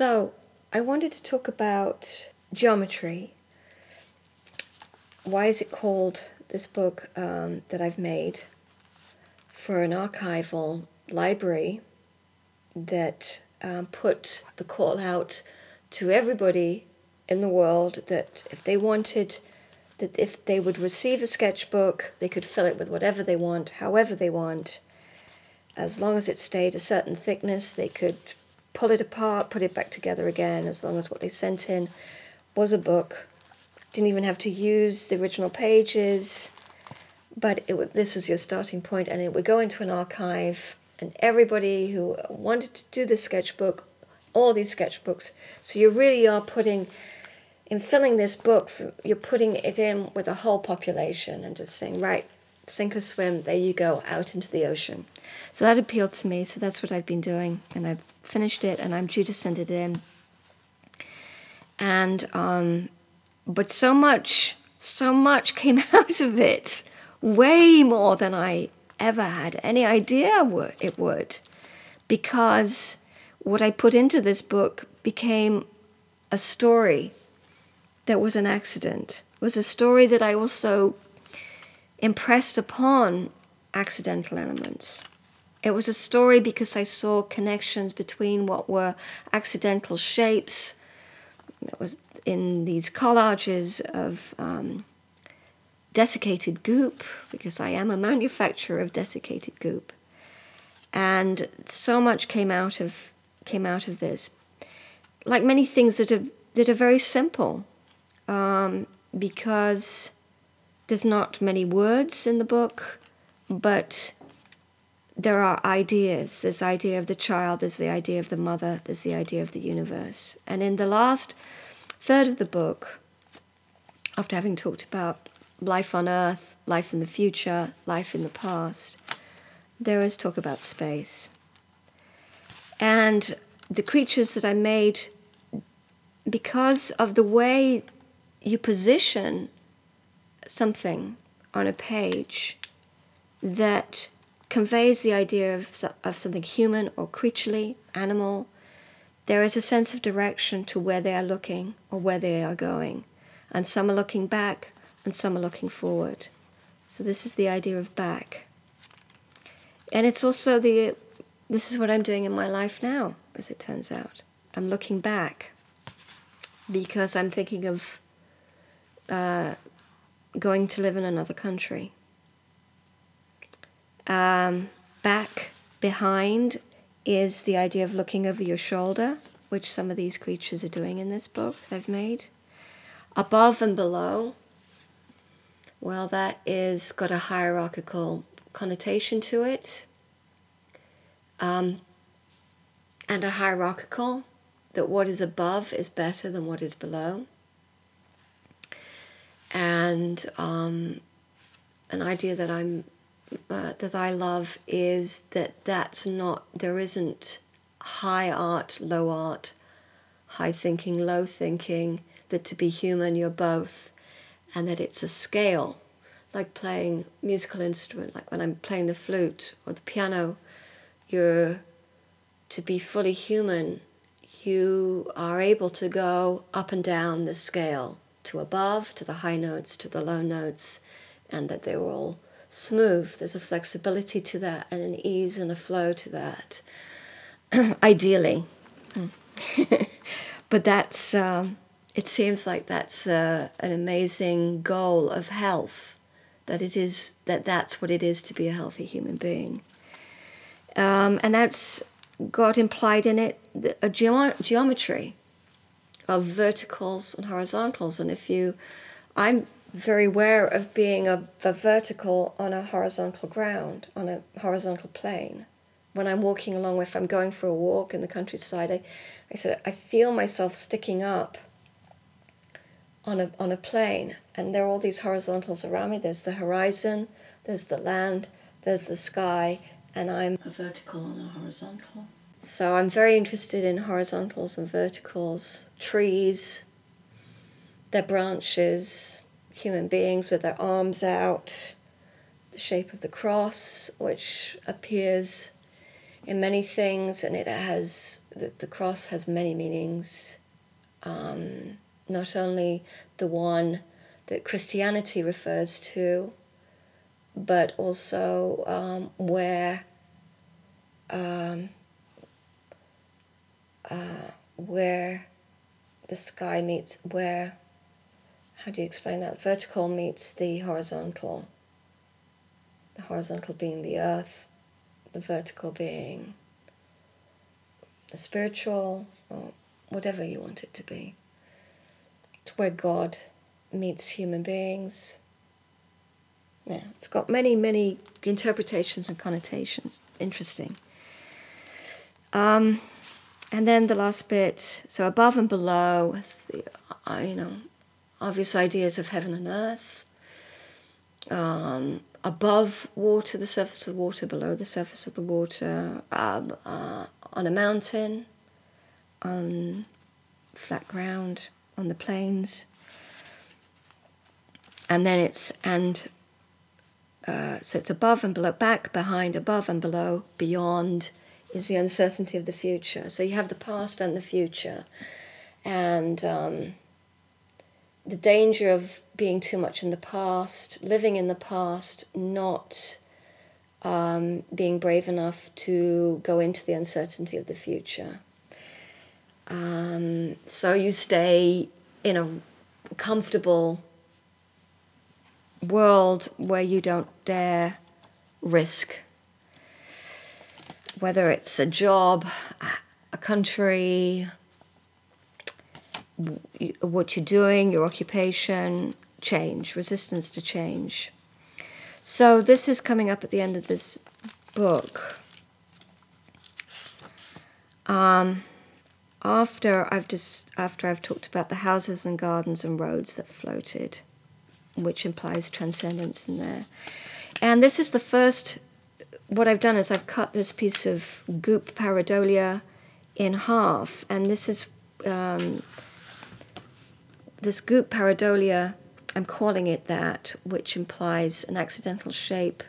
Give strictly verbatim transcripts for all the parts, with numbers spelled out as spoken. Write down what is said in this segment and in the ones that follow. So I wanted to talk about geometry. Why is it called, this book um, that I've made for an archival library that um, put the call out to everybody in the world that if they wanted, that if they would receive a sketchbook, they could fill it with whatever they want, however they want. As long as it stayed a certain thickness, they could pull it apart, put it back together again, as long as what they sent in was a book. Didn't even have to use the original pages, but it, this was your starting point, and it would go into an archive, and everybody who wanted to do this sketchbook, all these sketchbooks, so you really are putting, in filling this book, you're putting it in with a whole population and just saying, right, sink or swim, there you go, out into the ocean. So that appealed to me, so that's what I've been doing, and I've finished it, and I'm due to send it in. And um, But so much, so much came out of it, way more than I ever had any idea it would, because what I put into this book became a story that was an accident. It was a story that I also impressed upon accidental elements. It was a story because I saw connections between what were accidental shapes that was in these collages of um, desiccated goop, because I am a manufacturer of desiccated goop. And so much came out of came out of this. Like many things that are, that are very simple, um, because there's not many words in the book, but there are ideas. There's the idea of the child, there's the idea of the mother, there's the idea of the universe. And in the last third of the book, after having talked about life on Earth, life in the future, life in the past, there is talk about space. And the creatures that I made, because of the way you position something on a page that conveys the idea of, of something human or creaturely, animal, there is a sense of direction to where they are looking or where they are going. And some are looking back and some are looking forward. So this is the idea of back. And it's also the, this is what I'm doing in my life now, as it turns out. I'm looking back because I'm thinking of uh, going to live in another country. Um, back, behind, is the idea of looking over your shoulder, which some of these creatures are doing in this book that I've made. Above and below, well, that is got a hierarchical connotation to it. Um, and a hierarchical, that what is above is better than what is below. And um, an idea that I'm Uh, that I love is that that's not, there isn't high art, low art, high thinking, low thinking, that to be human you're both, and that it's a scale, like playing musical instrument, like when I'm playing the flute or the piano, you're, to be fully human, you are able to go up and down the scale, to above, to the high notes, to the low notes, and that they're all smooth. There's a flexibility to that and an ease and a flow to that, ideally. Mm. But that's, um, it seems like that's uh, an amazing goal of health, that it is, that that's what it is to be a healthy human being. Um, and that's got implied in it a ge- geometry of verticals and horizontals. And if you, I'm very aware of being a, a vertical on a horizontal ground, on a horizontal plane. When I'm walking along, if I'm going for a walk in the countryside, I, I sort of, I feel myself sticking up on a on a plane, and there are all these horizontals around me. There's the horizon, there's the land, there's the sky, and I'm a vertical on a horizontal. So I'm very interested in horizontals and verticals, trees, their branches, human beings with their arms out, the shape of the cross, which appears in many things, and it has, the, the cross has many meanings. Um, not only the one that Christianity refers to, but also um, where um, uh, where the sky meets, where, how do you explain that? Vertical meets the horizontal. The horizontal being the earth, the vertical being the spiritual, or whatever you want it to be. It's where God meets human beings. Yeah, it's got many, many interpretations and connotations. Interesting. Um, and then the last bit, so above and below, is the, uh, you know, obvious ideas of heaven and earth. Um, above water, the surface of the water, below the surface of the water, uh, uh, on a mountain, on flat ground, on the plains. And then it's, and Uh, so it's above and below, back, behind, above and below, beyond is the uncertainty of the future. So you have the past and the future. And um, the danger of being too much in the past, living in the past, not um, being brave enough to go into the uncertainty of the future. Um, so you stay in a comfortable world where you don't dare risk, whether it's a job, a country, what you're doing, your occupation, change, resistance to change. So this is coming up at the end of this book. Um, after I've just after I've talked about the houses and gardens and roads that floated, which implies transcendence in there. And this is the first, what I've done is I've cut this piece of goop pareidolia in half, and this is, um, this goop pareidolia, I'm calling it that, which implies an accidental shape,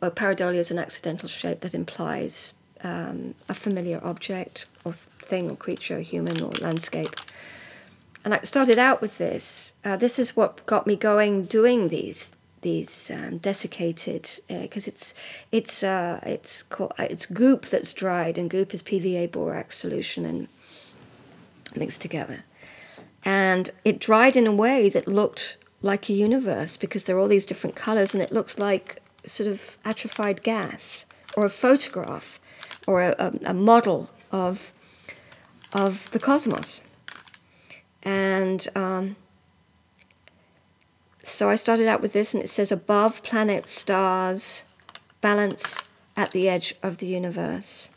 well, pareidolia is an accidental shape that implies um, a familiar object, or thing, or creature, or human, or landscape. And I started out with this. Uh, this is what got me going doing these these um, desiccated, because uh, it's it's uh, it's called, it's goop that's dried, and goop is P V A borax solution and mixed together. And it dried in a way that looked like a universe, because there are all these different colors, and it looks like sort of atrophied gas, or a photograph, or a, a model of of the cosmos. And um, so I started out with this, and it says, above, planets, stars, balance at the edge of the universe.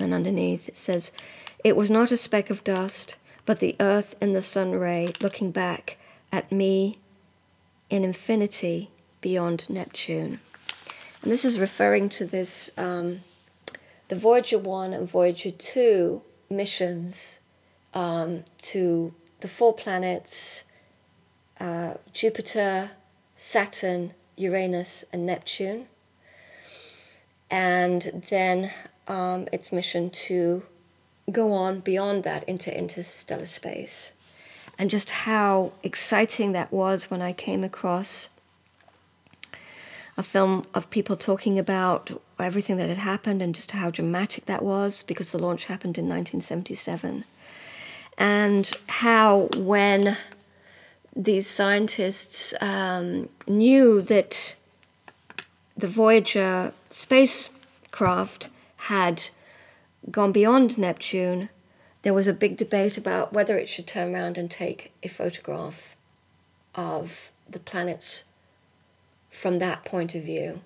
And underneath it says, it was not a speck of dust, but the earth in the sun ray, looking back at me in infinity beyond Neptune. And this is referring to this, um, the Voyager one and Voyager two missions, Um, to the four planets, uh, Jupiter, Saturn, Uranus, and Neptune, and then um, its mission to go on beyond that into interstellar space. And just how exciting that was when I came across a film of people talking about everything that had happened, and just how dramatic that was, because the launch happened in nineteen seventy-seven. And how, when these scientists um, knew that the Voyager spacecraft had gone beyond Neptune, there was a big debate about whether it should turn around and take a photograph of the planets from that point of view.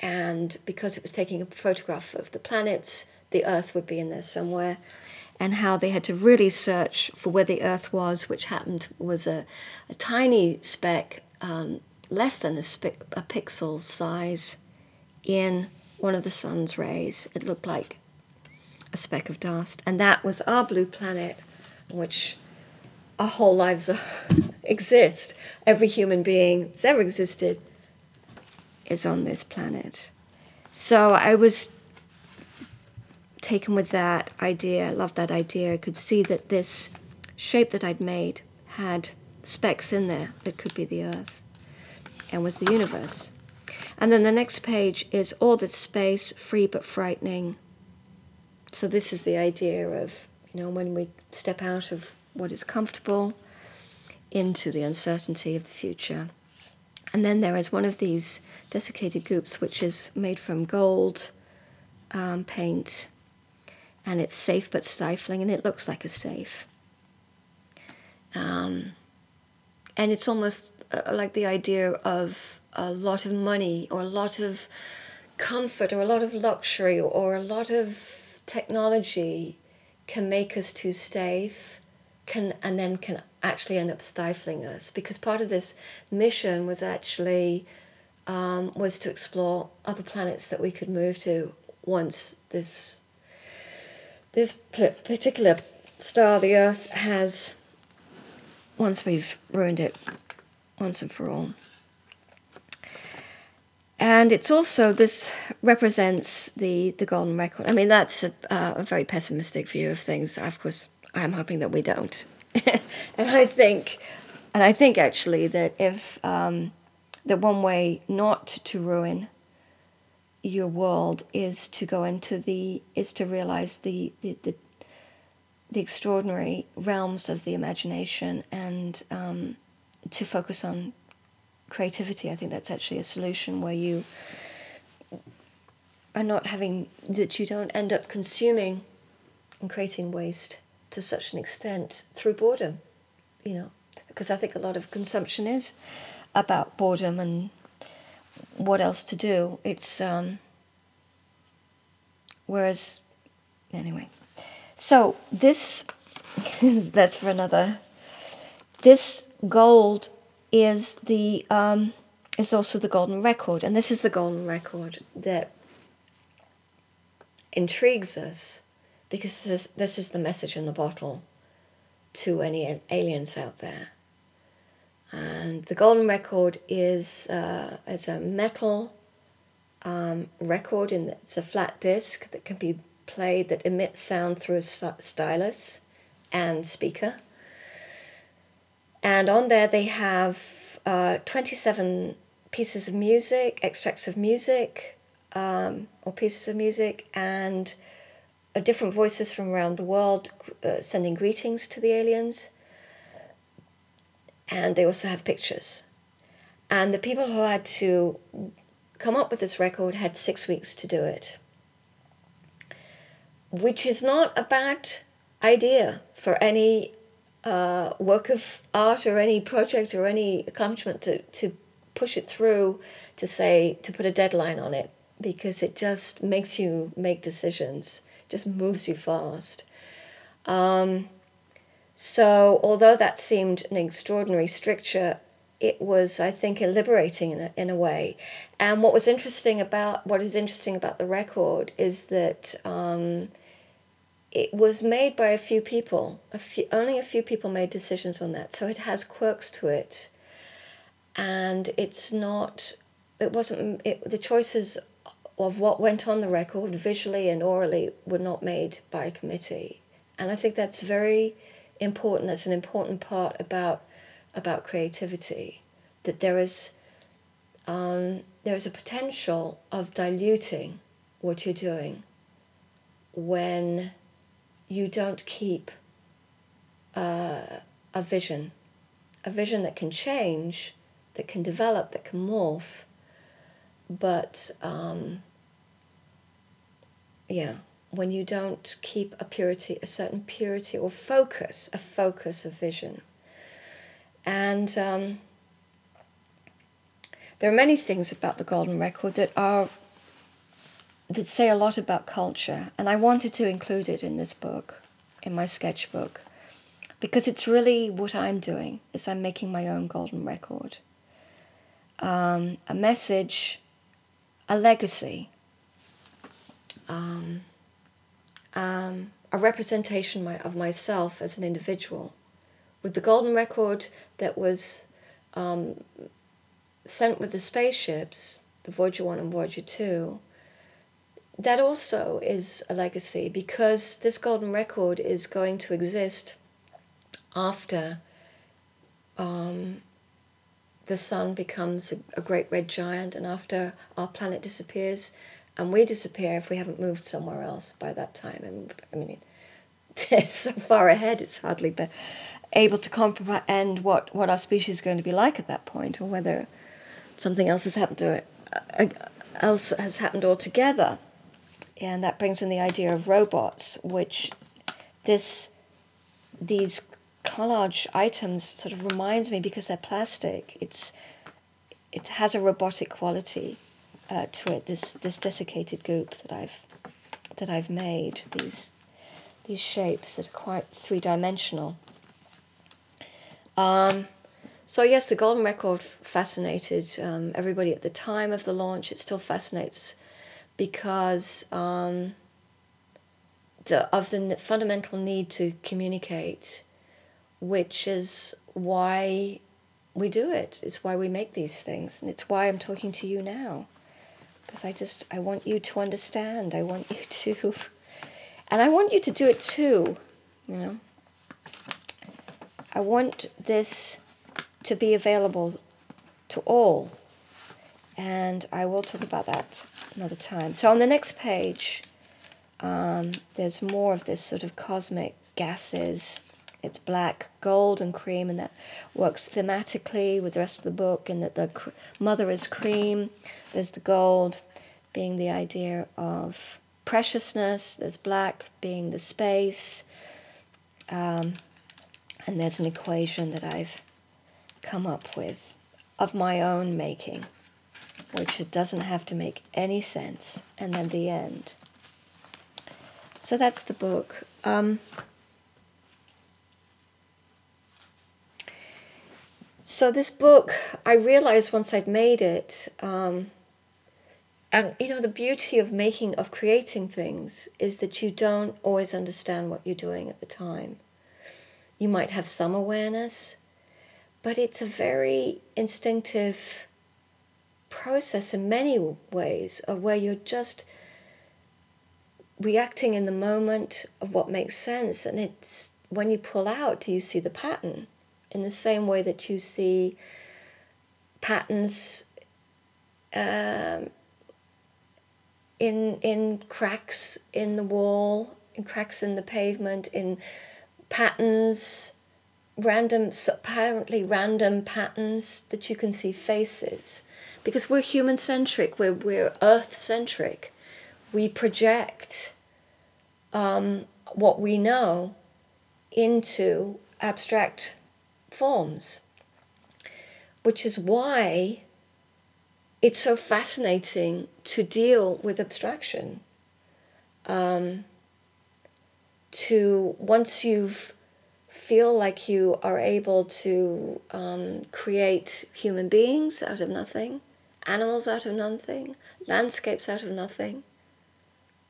And because it was taking a photograph of the planets, the Earth would be in there somewhere. And how they had to really search for where the Earth was, which happened was a, a tiny speck, um, less than a, spe- a pixel size, in one of the sun's rays. It looked like a speck of dust. And that was our blue planet, on which our whole lives exist. Every human being that's ever existed is on this planet. So I was taken with that idea, loved that idea, could see that this shape that I'd made had specks in there that could be the Earth and was the universe. And then the next page is all this space, free but frightening. So this is the idea of, you know, when we step out of what is comfortable into the uncertainty of the future. And then there is one of these desiccated goops, which is made from gold um, paint, and it's safe but stifling, and it looks like a safe. Um, and it's almost uh, like the idea of a lot of money or a lot of comfort or a lot of luxury or a lot of technology can make us too safe, can and then can actually end up stifling us, because part of this mission was actually um, was to explore other planets that we could move to once this this particular star, the Earth, has, once we've ruined it once and for all. And it's also, this represents the, the Golden Record. I mean, that's a, uh, a very pessimistic view of things. Of course, I'm hoping that we don't. and I think, and I think actually that if um, that one way not to ruin your world is to go into the is to realize the the the, the extraordinary realms of the imagination and um, to focus on creativity. I think that's actually a solution where you are not having that you don't end up consuming and creating waste to such an extent through boredom, you know, because I think a lot of consumption is about boredom and what else to do. It's, um, whereas, anyway, so this, that's for another, this gold is the, um, is also the Golden Record, and this is the Golden Record that intrigues us, because this is, this is the message in the bottle to any aliens out there. And the Golden Record is uh, is a metal um, record, and it's a flat disc that can be played, that emits sound through a stylus and speaker. And on there they have uh, twenty-seven pieces of music, extracts of music, um, or pieces of music, and different voices from around the world uh, sending greetings to the aliens. And they also have pictures. And the people who had to come up with this record had six weeks to do it, which is not a bad idea for any uh, work of art or any project or any accomplishment to, to push it through, to say, to put a deadline on it, because it just makes you make decisions. Just moves you fast. Um, so although that seemed an extraordinary stricture, it was, I think, liberating in a, in a way. And what was interesting about what is interesting about the record is that um, it was made by a few people. A few, only a few people made decisions on that. So it has quirks to it, and it's not. It wasn't. It, the choices of what went on the record, visually and orally, were not made by a committee. And I think that's very important. That's an important part about about creativity, that there is um, there is a potential of diluting what you're doing when you don't keep uh, a vision, a vision that can change, that can develop, that can morph, but um, yeah, when you don't keep a purity, a certain purity or focus, a focus of vision. And um, there are many things about the Golden Record that are that say a lot about culture, and I wanted to include it in this book, in my sketchbook, because it's really what I'm doing, is I'm making my own Golden Record. Um, a message, a legacy, um, um, a representation my, of myself as an individual, with the Golden Record that was um, sent with the spaceships, the Voyager one and Voyager two, that also is a legacy, because this golden record is going to exist after um, the sun becomes a, a great red giant, and after our planet disappears, and we disappear if we haven't moved somewhere else by that time. And I mean, it's so far ahead, it's hardly be able to comprehend what, what our species is going to be like at that point, or whether something else has happened to it, uh, else has happened altogether. And that brings in the idea of robots, which this these collage items sort of reminds me, because they're plastic. It's it has a robotic quality uh, to it. This this desiccated goop that I've that I've made. These these shapes that are quite three dimensional. Um, so yes, the Golden Record fascinated um, everybody at the time of the launch. It still fascinates. Because um, the, of the fundamental need to communicate, which is why we do it. It's why we make these things, and it's why I'm talking to you now. Because I just, I want you to understand. I want you to, and I want you to do it too, you know. I want this to be available to all. And I will talk about that another time. So on the next page, um, there's more of this sort of cosmic gases. It's black, gold, and cream, and that works thematically with the rest of the book, and that the cr mother is cream. There's the gold being the idea of preciousness. There's black being the space. Um, and there's an equation that I've come up with of my own making, which it doesn't have to make any sense, and then the end. So that's the book. Um, so this book, I realized once I'd made it, um, and you know, the beauty of making, of creating things, is that you don't always understand what you're doing at the time. You might have some awareness, but it's a very instinctive process in many ways, of where you're just reacting in the moment of what makes sense. And it's when you pull out, you see the pattern, in the same way that you see patterns um, in in cracks in the wall, in cracks in the pavement, in patterns, random, apparently random patterns that you can see faces. Because we're human-centric, we're, we're earth-centric. We project um, what we know into abstract forms, which is why it's so fascinating to deal with abstraction. Um, to, once you've feel like you are able to um, create human beings out of nothing, animals out of nothing, landscapes out of nothing,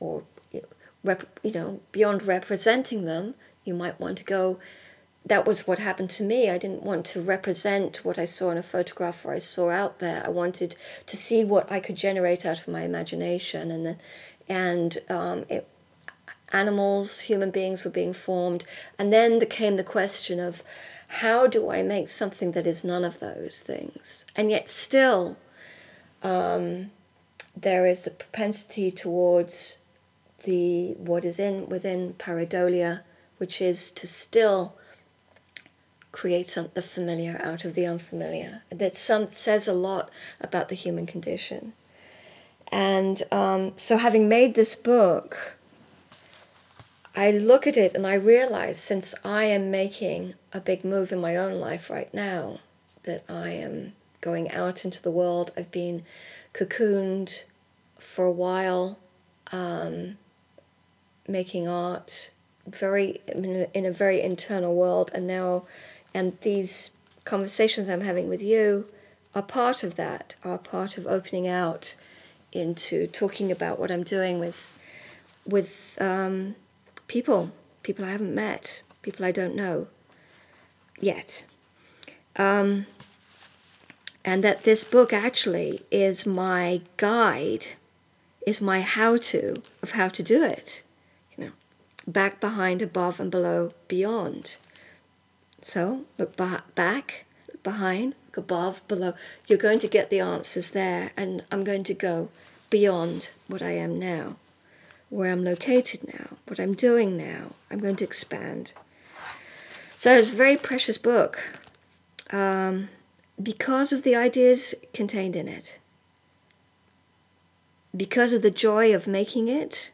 or, you know, rep you know, beyond representing them, you might want to go, that was what happened to me. I didn't want to represent what I saw in a photograph or I saw out there. I wanted to see what I could generate out of my imagination. And, the, and um, it, animals, human beings were being formed. And then there came the question of, how do I make something that is none of those things? And yet still, Um, there is the propensity towards the what is in within pareidolia, which is to still create some, the familiar out of the unfamiliar. That some says a lot about the human condition. And um, so, having made this book, I look at it and I realize, since I am making a big move in my own life right now, that I am going out into the world. I've been cocooned for a while, um, making art very in a very internal world, and now, and these conversations I'm having with you are part of that, are part of opening out into talking about what I'm doing with, with um, people, people I haven't met, people I don't know yet. Um, And that this book actually is my guide. is my how-to of how to do it. You know, back, behind, above, and below, beyond. So look back, look behind, look above, below. You're going to get the answers there, and I'm going to go beyond what I am now, where I'm located now, what I'm doing now. I'm going to expand. So it's a very precious book um, because of the ideas contained in it, because of the joy of making it,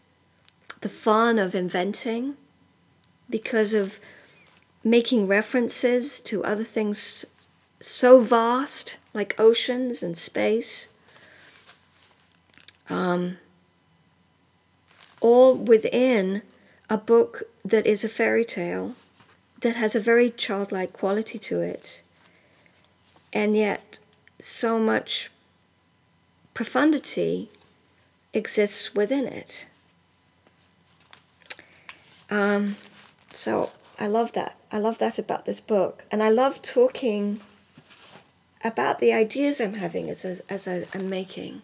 the fun of inventing, because of making references to other things so vast, like oceans and space, um, all within a book that is a fairy tale, that has a very childlike quality to it, and yet so much profundity exists within it. Um, so I love that. I love that about this book, and I love talking about the ideas I'm having as a, as a, I'm making.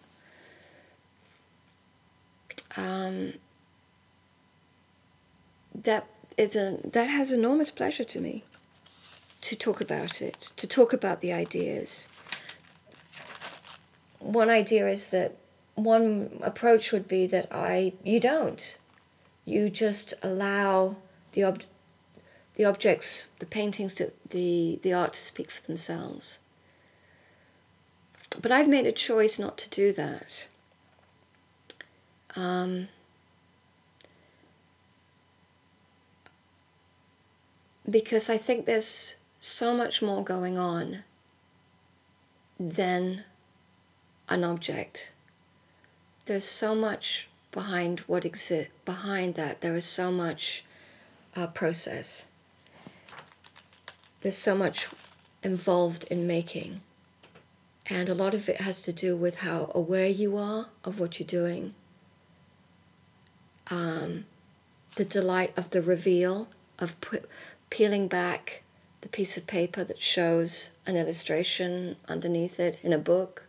Um, that. It's a, that has enormous pleasure to me, to talk about it, to talk about the ideas. One idea is that one approach would be that I you don't. You just allow the ob, the objects, the paintings, to, the, the art to speak for themselves. But I've made a choice not to do that. Um... Because I think there's so much more going on than an object. There's so much behind what exists, behind that. There is so much uh, process. There's so much involved in making. And a lot of it has to do with how aware you are of what you're doing. Um, the delight of the reveal, of put, peeling back the piece of paper that shows an illustration underneath it in a book.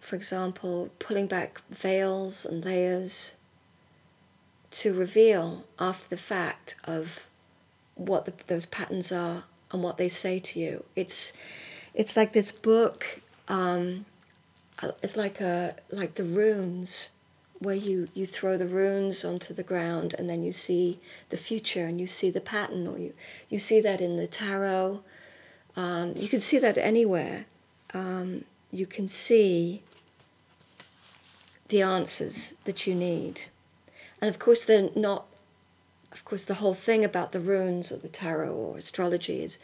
For example, pulling back veils and layers to reveal after the fact of what the, those patterns are and what they say to you. It's it's like this book, um, it's like a like the runes, where you, you throw the runes onto the ground and then you see the future and you see the pattern, or you, you see that in the tarot. Um, you can see that anywhere. Um, you can see the answers that you need. And of course they're not, of course the whole thing about the runes or the tarot or astrology is,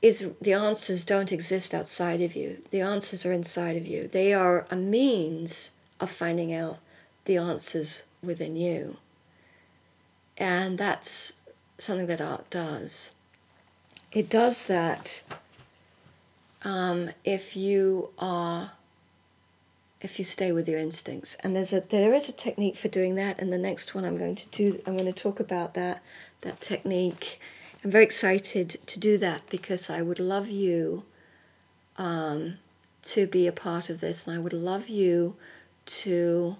is the answers don't exist outside of you. The answers are inside of you. They are a means of finding out the answers within you. And that's something that art does. It does that um, if you are, if you stay with your instincts. And there's a there is a technique for doing that. And the next one I'm going to do, I'm going to talk about that that technique. I'm very excited to do that because I would love you um, to be a part of this, and I would love you to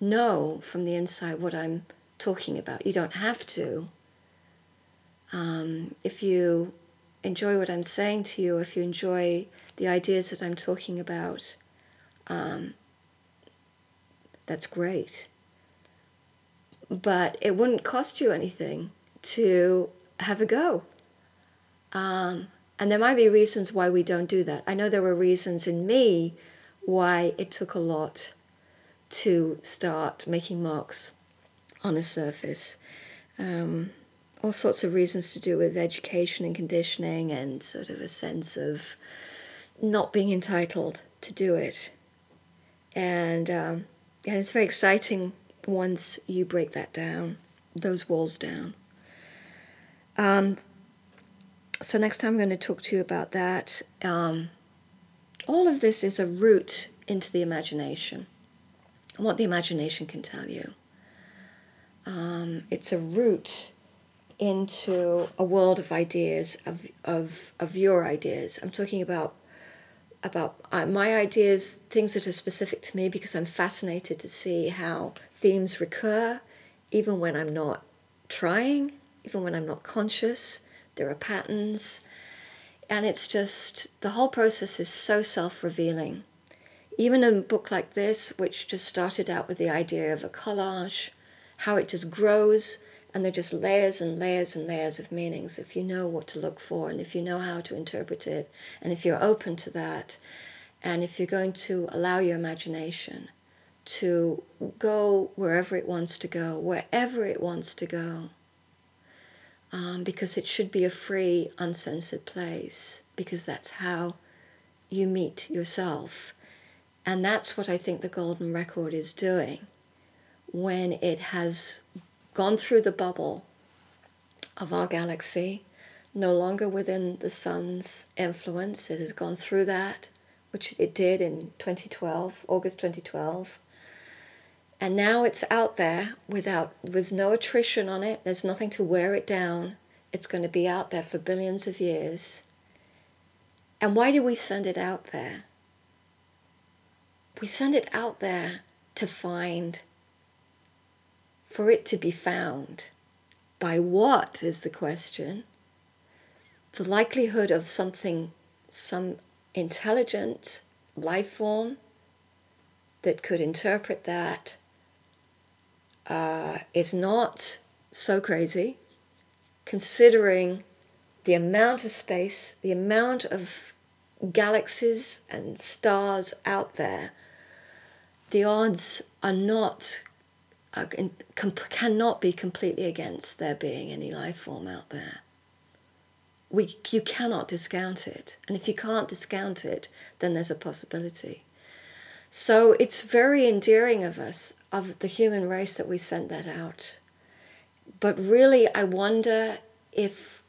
know from the inside what I'm talking about. You don't have to. Um, if you enjoy what I'm saying to you, if you enjoy the ideas that I'm talking about, um, that's great. But it wouldn't cost you anything to have a go. Um, and there might be reasons why we don't do that. I know there were reasons in me why it took a lot to start making marks on a surface. Um, all sorts of reasons to do with education and conditioning and sort of a sense of not being entitled to do it. And, um, and it's very exciting once you break that down, those walls down. Um, so next time I'm going to talk to you about that. Um, all of this is a route into the imagination. What the imagination can tell you. Um, it's a route into a world of ideas, of, of, of your ideas. I'm talking about about uh, my ideas, things that are specific to me, because I'm fascinated to see how themes recur, even when I'm not trying, even when I'm not conscious. There are patterns. And it's just, the whole process is so self-revealing. Even in a book like this, which just started out with the idea of a collage, how it just grows, and there are just layers and layers and layers of meanings if you know what to look for, and if you know how to interpret it, and if you're open to that, and if you're going to allow your imagination to go wherever it wants to go, wherever it wants to go. Um, because it should be a free, uncensored place, because that's how you meet yourself. And that's what I think the Golden Record is doing when it has gone through the bubble of our galaxy, no longer within the sun's influence. It has gone through that, which it did in twenty twelve, August twenty twelve. And now it's out there without, with no attrition on it. There's nothing to wear it down. It's going to be out there for billions of years. And why do we send it out there? We send it out there to find, for it to be found. By what is the question? The likelihood of something, some intelligent life form that could interpret that Uh, is not so crazy, considering the amount of space, the amount of galaxies and stars out there. The odds are not, uh, cannot be completely against there being any life form out there. We, you cannot discount it. And if you can't discount it, then there's a possibility. So it's very endearing of us, of the human race, that we sent that out. But really, I wonder if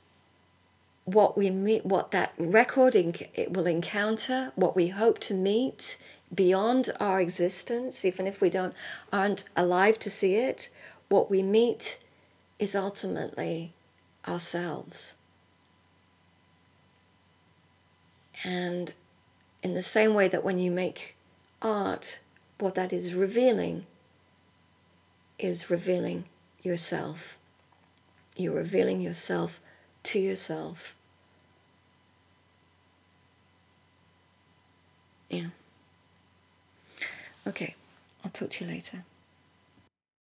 what we meet, what that record inc- it will encounter, what we hope to meet beyond our existence, even if we don't aren't alive to see it, what we meet is ultimately ourselves. And in the same way that when you make art, what that is revealing is revealing yourself. You're revealing yourself to yourself. Yeah. Okay, I'll talk to you later.